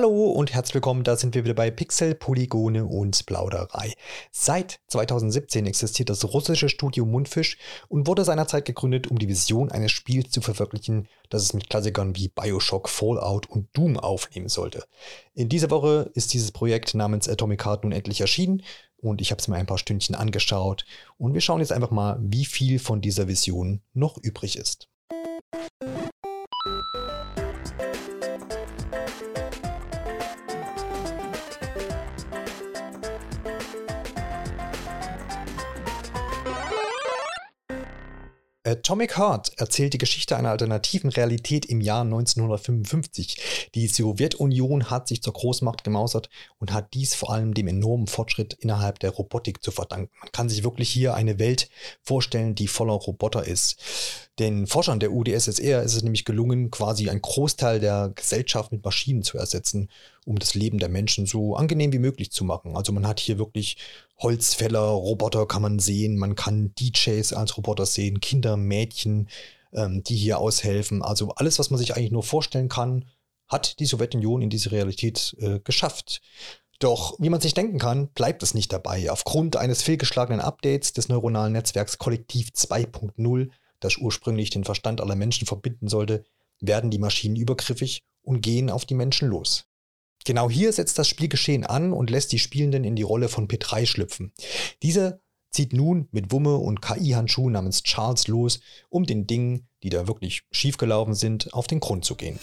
Hallo und herzlich willkommen, da sind wir wieder bei Pixel, Polygone und Plauderei. Seit 2017 existiert das russische Studio Mundfisch und wurde seinerzeit gegründet, um die Vision eines Spiels zu verwirklichen, das es mit Klassikern wie Bioshock, Fallout und Doom aufnehmen sollte. In dieser Woche ist dieses Projekt namens Atomic Heart nun endlich erschienen und ich habe es mir ein paar Stündchen angeschaut und wir schauen jetzt einfach mal, wie viel von dieser Vision noch übrig ist. Atomic Heart erzählt die Geschichte einer alternativen Realität im Jahr 1955. Die Sowjetunion hat sich zur Großmacht gemausert und hat dies vor allem dem enormen Fortschritt innerhalb der Robotik zu verdanken. Man kann sich wirklich hier eine Welt vorstellen, die voller Roboter ist. Den Forschern der UdSSR ist es nämlich gelungen, quasi einen Großteil der Gesellschaft mit Maschinen zu ersetzen, um das Leben der Menschen so angenehm wie möglich zu machen. Also man hat hier wirklich Holzfäller, Roboter kann man sehen, man kann DJs als Roboter sehen, Kinder, Mädchen, die hier aushelfen. Also alles, was man sich eigentlich nur vorstellen kann, hat die Sowjetunion in diese Realität geschafft. Doch wie man sich denken kann, bleibt es nicht dabei. Aufgrund eines fehlgeschlagenen Updates des neuronalen Netzwerks Kollektiv 2.0, das ursprünglich den Verstand aller Menschen verbinden sollte, werden die Maschinen übergriffig und gehen auf die Menschen los. Genau hier setzt das Spielgeschehen an und lässt die Spielenden in die Rolle von P3 schlüpfen. Dieser zieht nun mit Wumme und KI-Handschuhen namens Charles los, um den Dingen, die da wirklich schiefgelaufen sind, auf den Grund zu gehen.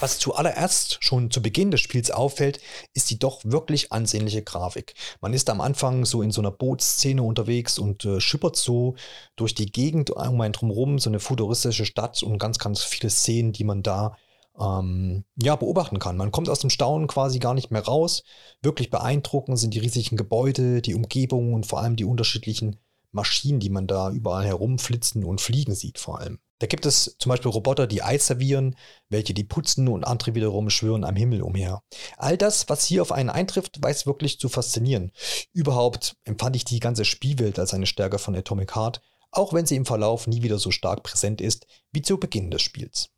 Was zuallererst schon zu Beginn des Spiels auffällt, ist die doch wirklich ansehnliche Grafik. Man ist am Anfang so in so einer Bootsszene unterwegs und schippert so durch die Gegend um einen drumherum, so eine futuristische Stadt und ganz, ganz viele Szenen, die man da beobachten kann. Man kommt aus dem Staunen quasi gar nicht mehr raus. Wirklich beeindruckend sind die riesigen Gebäude, die Umgebung und vor allem die unterschiedlichen Maschinen, die man da überall herumflitzen und fliegen sieht vor allem. Da gibt es zum Beispiel Roboter, die Eis servieren, welche die putzen und andere wiederum schwirren am Himmel umher. All das, was hier auf einen eintrifft, weiß wirklich zu faszinieren. Überhaupt empfand ich die ganze Spielwelt als eine Stärke von Atomic Heart, auch wenn sie im Verlauf nie wieder so stark präsent ist wie zu Beginn des Spiels.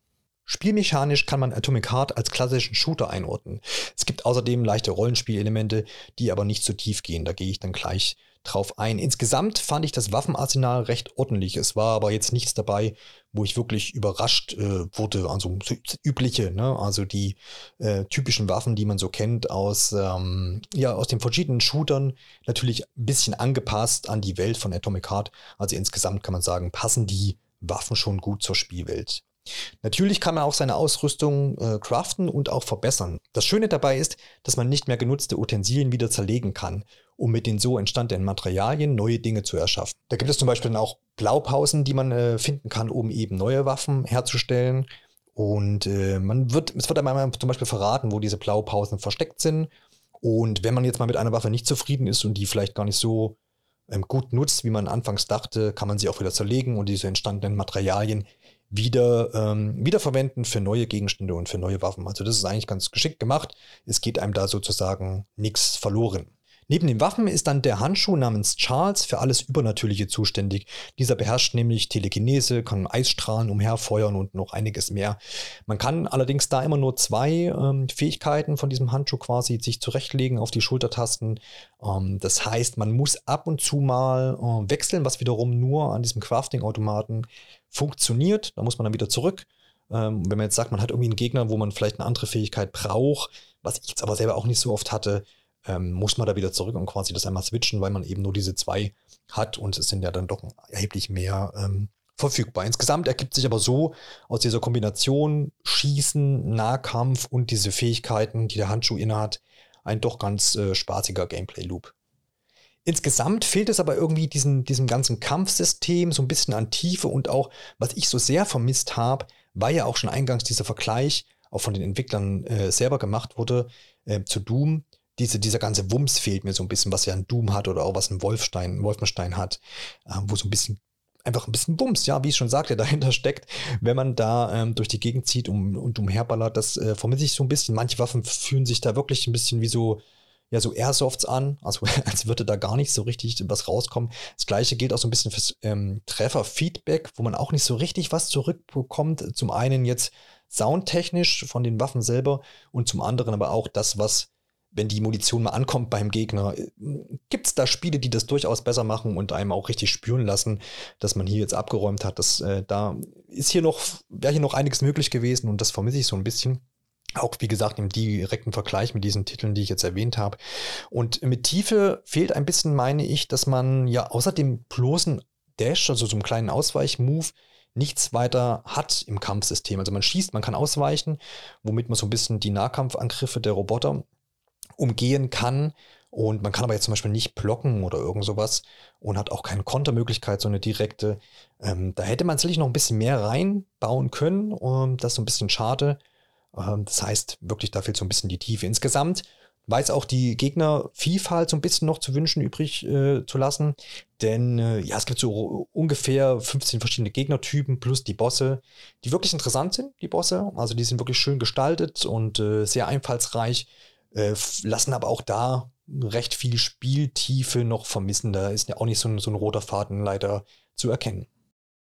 Spielmechanisch kann man Atomic Heart als klassischen Shooter einordnen. Es gibt außerdem leichte Rollenspielelemente, die aber nicht zu tief gehen, da gehe ich dann gleich drauf ein. Insgesamt fand ich das Waffenarsenal recht ordentlich. Es war aber jetzt nichts dabei, wo ich wirklich überrascht wurde. Also so übliche, ne? Also die typischen Waffen, die man so kennt aus den verschiedenen Shootern. Natürlich ein bisschen angepasst an die Welt von Atomic Heart. Also insgesamt kann man sagen, passen die Waffen schon gut zur Spielwelt. Natürlich kann man auch seine Ausrüstung craften und auch verbessern. Das Schöne dabei ist, dass man nicht mehr genutzte Utensilien wieder zerlegen kann, um mit den so entstandenen Materialien neue Dinge zu erschaffen. Da gibt es zum Beispiel dann auch Blaupausen, die man finden kann, um eben neue Waffen herzustellen. Und es wird einmal zum Beispiel verraten, wo diese Blaupausen versteckt sind. Und wenn man jetzt mal mit einer Waffe nicht zufrieden ist und die vielleicht gar nicht so gut nutzt, wie man anfangs dachte, kann man sie auch wieder zerlegen und diese entstandenen Materialien wiederverwenden für neue Gegenstände und für neue Waffen. Also das ist eigentlich ganz geschickt gemacht. Es geht einem da sozusagen nichts verloren. Neben den Waffen ist dann der Handschuh namens Charles für alles Übernatürliche zuständig. Dieser beherrscht nämlich Telekinese, kann Eisstrahlen umherfeuern und noch einiges mehr. Man kann allerdings da immer nur zwei Fähigkeiten von diesem Handschuh quasi sich zurechtlegen auf die Schultertasten. Das heißt, man muss ab und zu mal wechseln, was wiederum nur an diesem Crafting-Automaten funktioniert. Da muss man dann wieder zurück. Wenn man jetzt sagt, man hat irgendwie einen Gegner, wo man vielleicht eine andere Fähigkeit braucht, was ich jetzt aber selber auch nicht so oft hatte, muss man da wieder zurück und quasi das einmal switchen, weil man eben nur diese zwei hat und es sind ja dann doch erheblich mehr verfügbar. Insgesamt ergibt sich aber so aus dieser Kombination Schießen, Nahkampf und diese Fähigkeiten, die der Handschuh innehat, ein doch ganz spaßiger Gameplay-Loop. Insgesamt fehlt es aber irgendwie diesem ganzen Kampfsystem so ein bisschen an Tiefe und auch, was ich so sehr vermisst habe, war ja auch schon eingangs dieser Vergleich, auch von den Entwicklern selber gemacht wurde, zu Doom. Dieser ganze Wumms fehlt mir so ein bisschen, was ja ein Doom hat oder auch was ein Wolfenstein hat, wo so ein bisschen, einfach ein bisschen Wumms, ja, wie ich schon sagte, dahinter steckt, wenn man da durch die Gegend zieht und umherballert. Das vermisse ich so ein bisschen. Manche Waffen fühlen sich da wirklich ein bisschen wie so, ja so Airsofts an, also als würde da gar nicht so richtig was rauskommen. Das Gleiche gilt auch so ein bisschen fürs Trefferfeedback, wo man auch nicht so richtig was zurückbekommt. Zum einen jetzt soundtechnisch von den Waffen selber und zum anderen aber auch das, was, wenn die Munition mal ankommt beim Gegner, gibt es da Spiele, die das durchaus besser machen und einem auch richtig spüren lassen, dass man hier jetzt abgeräumt hat. Das, da ist hier noch, wäre hier noch einiges möglich gewesen und das vermisse ich so ein bisschen. Auch, wie gesagt, im direkten Vergleich mit diesen Titeln, die ich jetzt erwähnt habe. Und mit Tiefe fehlt ein bisschen, meine ich, dass man ja außer dem bloßen Dash, also so einem kleinen Ausweichmove, nichts weiter hat im Kampfsystem. Also man schießt, man kann ausweichen, womit man so ein bisschen die Nahkampfangriffe der Roboter umgehen kann. Und man kann aber jetzt zum Beispiel nicht blocken oder irgend sowas und hat auch keine Kontermöglichkeit, so eine direkte. Da hätte man sicherlich noch ein bisschen mehr reinbauen können. Und das ist so ein bisschen schade. Das heißt, wirklich, da fehlt so ein bisschen die Tiefe. Insgesamt weiß auch die Gegnervielfalt so ein bisschen noch zu wünschen übrig zu lassen. Denn ja, es gibt so ungefähr 15 verschiedene Gegnertypen plus die Bosse, die wirklich interessant sind, die Bosse. Also die sind wirklich schön gestaltet und sehr einfallsreich, lassen aber auch da recht viel Spieltiefe noch vermissen. Da ist ja auch nicht so ein roter Faden leider zu erkennen.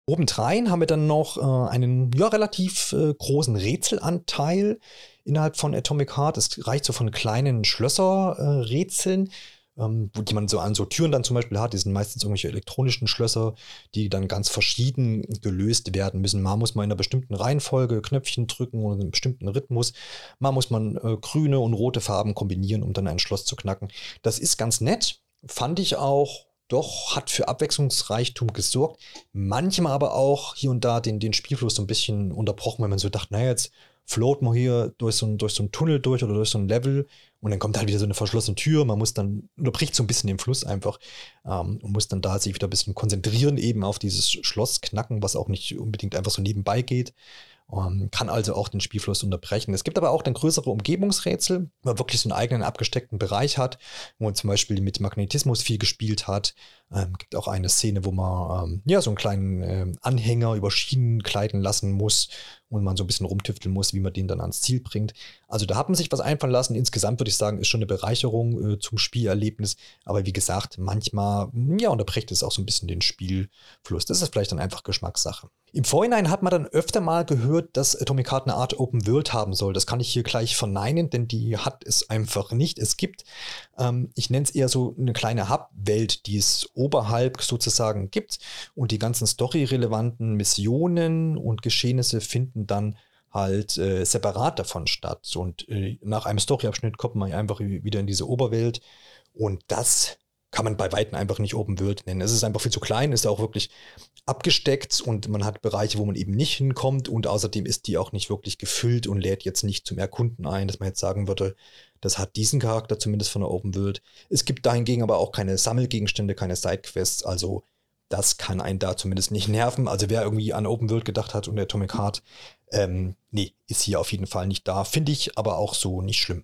Obendrein haben wir dann noch einen relativ großen Rätselanteil innerhalb von Atomic Heart. Es reicht so von kleinen Schlösserrätseln, die man so an so Türen dann zum Beispiel hat. Die sind meistens irgendwelche elektronischen Schlösser, die dann ganz verschieden gelöst werden müssen. Mal muss man in einer bestimmten Reihenfolge Knöpfchen drücken oder in einem bestimmten Rhythmus. Mal muss man grüne und rote Farben kombinieren, um dann ein Schloss zu knacken. Das ist ganz nett, fand ich auch. Doch hat für Abwechslungsreichtum gesorgt, manchmal aber auch hier und da den Spielfluss so ein bisschen unterbrochen, wenn man so dachte, naja, jetzt float man hier durch so einen Tunnel durch oder durch so ein Level und dann kommt halt wieder so eine verschlossene Tür, man muss dann, unterbricht so ein bisschen den Fluss einfach und muss dann da sich wieder ein bisschen konzentrieren eben auf dieses Schloss knacken, was auch nicht unbedingt einfach so nebenbei geht. Kann also auch den Spielfluss unterbrechen. Es gibt aber auch dann größere Umgebungsrätsel, wo man wirklich so einen eigenen abgesteckten Bereich hat, wo man zum Beispiel mit Magnetismus viel gespielt hat. Gibt auch eine Szene, wo man so einen kleinen Anhänger über Schienen gleiten lassen muss und man so ein bisschen rumtüfteln muss, wie man den dann ans Ziel bringt. Also da hat man sich was einfallen lassen. Insgesamt würde ich sagen, ist schon eine Bereicherung zum Spielerlebnis. Aber wie gesagt, manchmal unterbricht es auch so ein bisschen den Spielfluss. Das ist vielleicht dann einfach Geschmackssache. Im Vorhinein hat man dann öfter mal gehört, dass Atomic Heart eine Art Open World haben soll. Das kann ich hier gleich verneinen, denn die hat es einfach nicht. Es gibt, ich nenne es eher so eine kleine Hub-Welt, die es oberhalb sozusagen gibt. Und die ganzen storyrelevanten Missionen und Geschehnisse finden dann halt separat davon statt. Und nach einem Storyabschnitt kommt man einfach wieder in diese Oberwelt. Und das kann man bei Weitem einfach nicht Open World nennen. Es ist einfach viel zu klein, ist auch wirklich abgesteckt und man hat Bereiche, wo man eben nicht hinkommt und außerdem ist die auch nicht wirklich gefüllt und lädt jetzt nicht zum Erkunden ein, dass man jetzt sagen würde, das hat diesen Charakter zumindest von der Open World. Es gibt dahingegen aber auch keine Sammelgegenstände, keine Sidequests, also das kann einen da zumindest nicht nerven. Also wer irgendwie an Open World gedacht hat und Atomic Heart, ist hier auf jeden Fall nicht da, finde ich aber auch so nicht schlimm.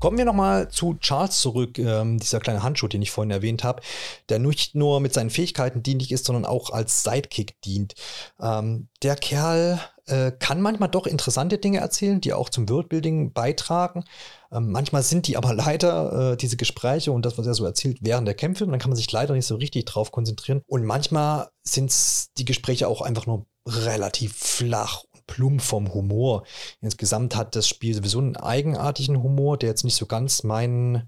Kommen wir nochmal zu Charles zurück, dieser kleine Handschuh, den ich vorhin erwähnt habe, der nicht nur mit seinen Fähigkeiten dienlich ist, sondern auch als Sidekick dient. Der Kerl kann manchmal doch interessante Dinge erzählen, die auch zum Worldbuilding beitragen. Manchmal sind die aber leider diese Gespräche und das, was er so erzählt, während der Kämpfe. Und dann kann man sich leider nicht so richtig drauf konzentrieren. Und manchmal sind die Gespräche auch einfach nur relativ flach. Plump vom Humor. Insgesamt hat das Spiel sowieso einen eigenartigen Humor, der jetzt nicht so ganz meinen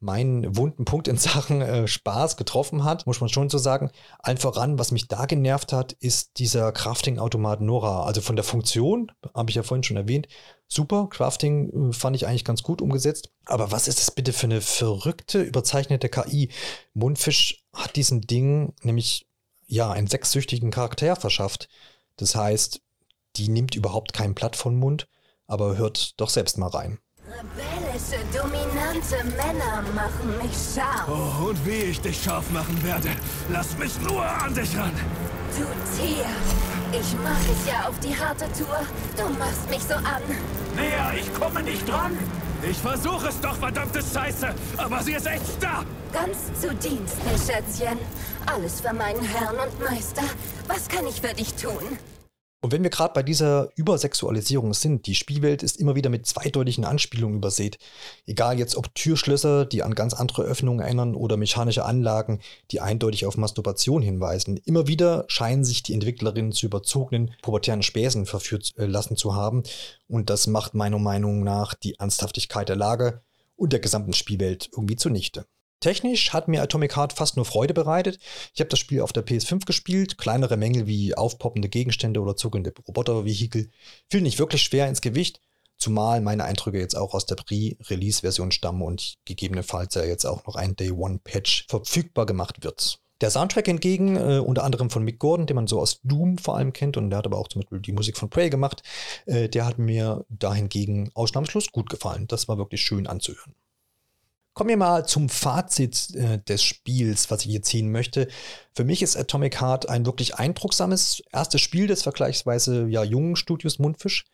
wunden Punkt in Sachen Spaß getroffen hat, muss man schon so sagen. Allen voran, was mich da genervt hat, ist dieser Crafting-Automat Nora. Also von der Funktion, habe ich ja vorhin schon erwähnt, super, Crafting fand ich eigentlich ganz gut umgesetzt. Aber was ist das bitte für eine verrückte, überzeichnete KI? Mundfisch hat diesem Ding nämlich einen sexsüchtigen Charakter verschafft. Das heißt, die nimmt überhaupt kein Blatt vom Mund, aber hört doch selbst mal rein. Rebellische, dominante Männer machen mich scharf. Oh, und wie ich dich scharf machen werde. Lass mich nur an dich ran. Du Tier, ich mach dich ja auf die harte Tour. Du machst mich so an. Naja, ich komme nicht dran. Ich versuche es doch, verdammte Scheiße! Aber sie ist echt stark! Ganz zu Diensten, Schätzchen. Alles für meinen Herrn und Meister. Was kann ich für dich tun? Und wenn wir gerade bei dieser Übersexualisierung sind, die Spielwelt ist immer wieder mit zweideutigen Anspielungen übersät. Egal jetzt ob Türschlösser, die an ganz andere Öffnungen erinnern, oder mechanische Anlagen, die eindeutig auf Masturbation hinweisen. Immer wieder scheinen sich die Entwicklerinnen zu überzogenen, pubertären Späßen verführt lassen zu haben. Und das macht meiner Meinung nach die Ernsthaftigkeit der Lage und der gesamten Spielwelt irgendwie zunichte. Technisch hat mir Atomic Heart fast nur Freude bereitet. Ich habe das Spiel auf der PS5 gespielt, kleinere Mängel wie aufpoppende Gegenstände oder zuckelnde Robotervehikel fielen nicht wirklich schwer ins Gewicht, zumal meine Eindrücke jetzt auch aus der Pre-Release-Version stammen und gegebenenfalls ja jetzt auch noch ein Day-One-Patch verfügbar gemacht wird. Der Soundtrack hingegen, unter anderem von Mick Gordon, den man so aus Doom vor allem kennt, und der hat aber auch zum Beispiel die Musik von Prey gemacht, der hat mir dahingegen ausnahmslos gut gefallen. Das war wirklich schön anzuhören. Kommen wir mal zum Fazit des Spiels, was ich hier ziehen möchte. Für mich ist Atomic Heart ein wirklich eindrucksames erstes Spiel des vergleichsweise jungen Studios Mundfisch.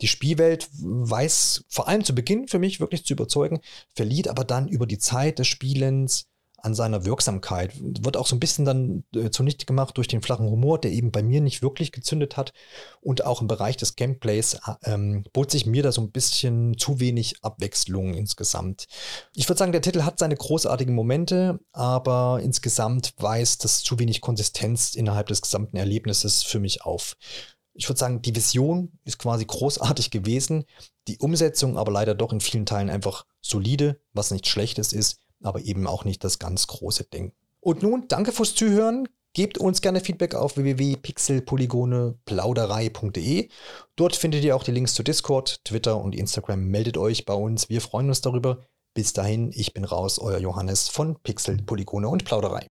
Die Spielwelt weiß vor allem zu Beginn für mich wirklich zu überzeugen, verliert aber dann über die Zeit des Spielens an seiner Wirksamkeit. Wird auch so ein bisschen dann zunichte gemacht durch den flachen Humor, der eben bei mir nicht wirklich gezündet hat. Und auch im Bereich des Gameplays bot sich mir da so ein bisschen zu wenig Abwechslung insgesamt. Ich würde sagen, der Titel hat seine großartigen Momente, aber insgesamt weist das zu wenig Konsistenz innerhalb des gesamten Erlebnisses für mich auf. Ich würde sagen, die Vision ist quasi großartig gewesen, die Umsetzung aber leider doch in vielen Teilen einfach solide, was nicht Schlechtes ist, aber eben auch nicht das ganz große Ding. Und nun, danke fürs Zuhören. Gebt uns gerne Feedback auf www.pixelpolygoneplauderei.de. Dort findet ihr auch die Links zu Discord, Twitter und Instagram. Meldet euch bei uns, wir freuen uns darüber. Bis dahin, ich bin raus, euer Johannes von Pixel, Polygone und Plauderei.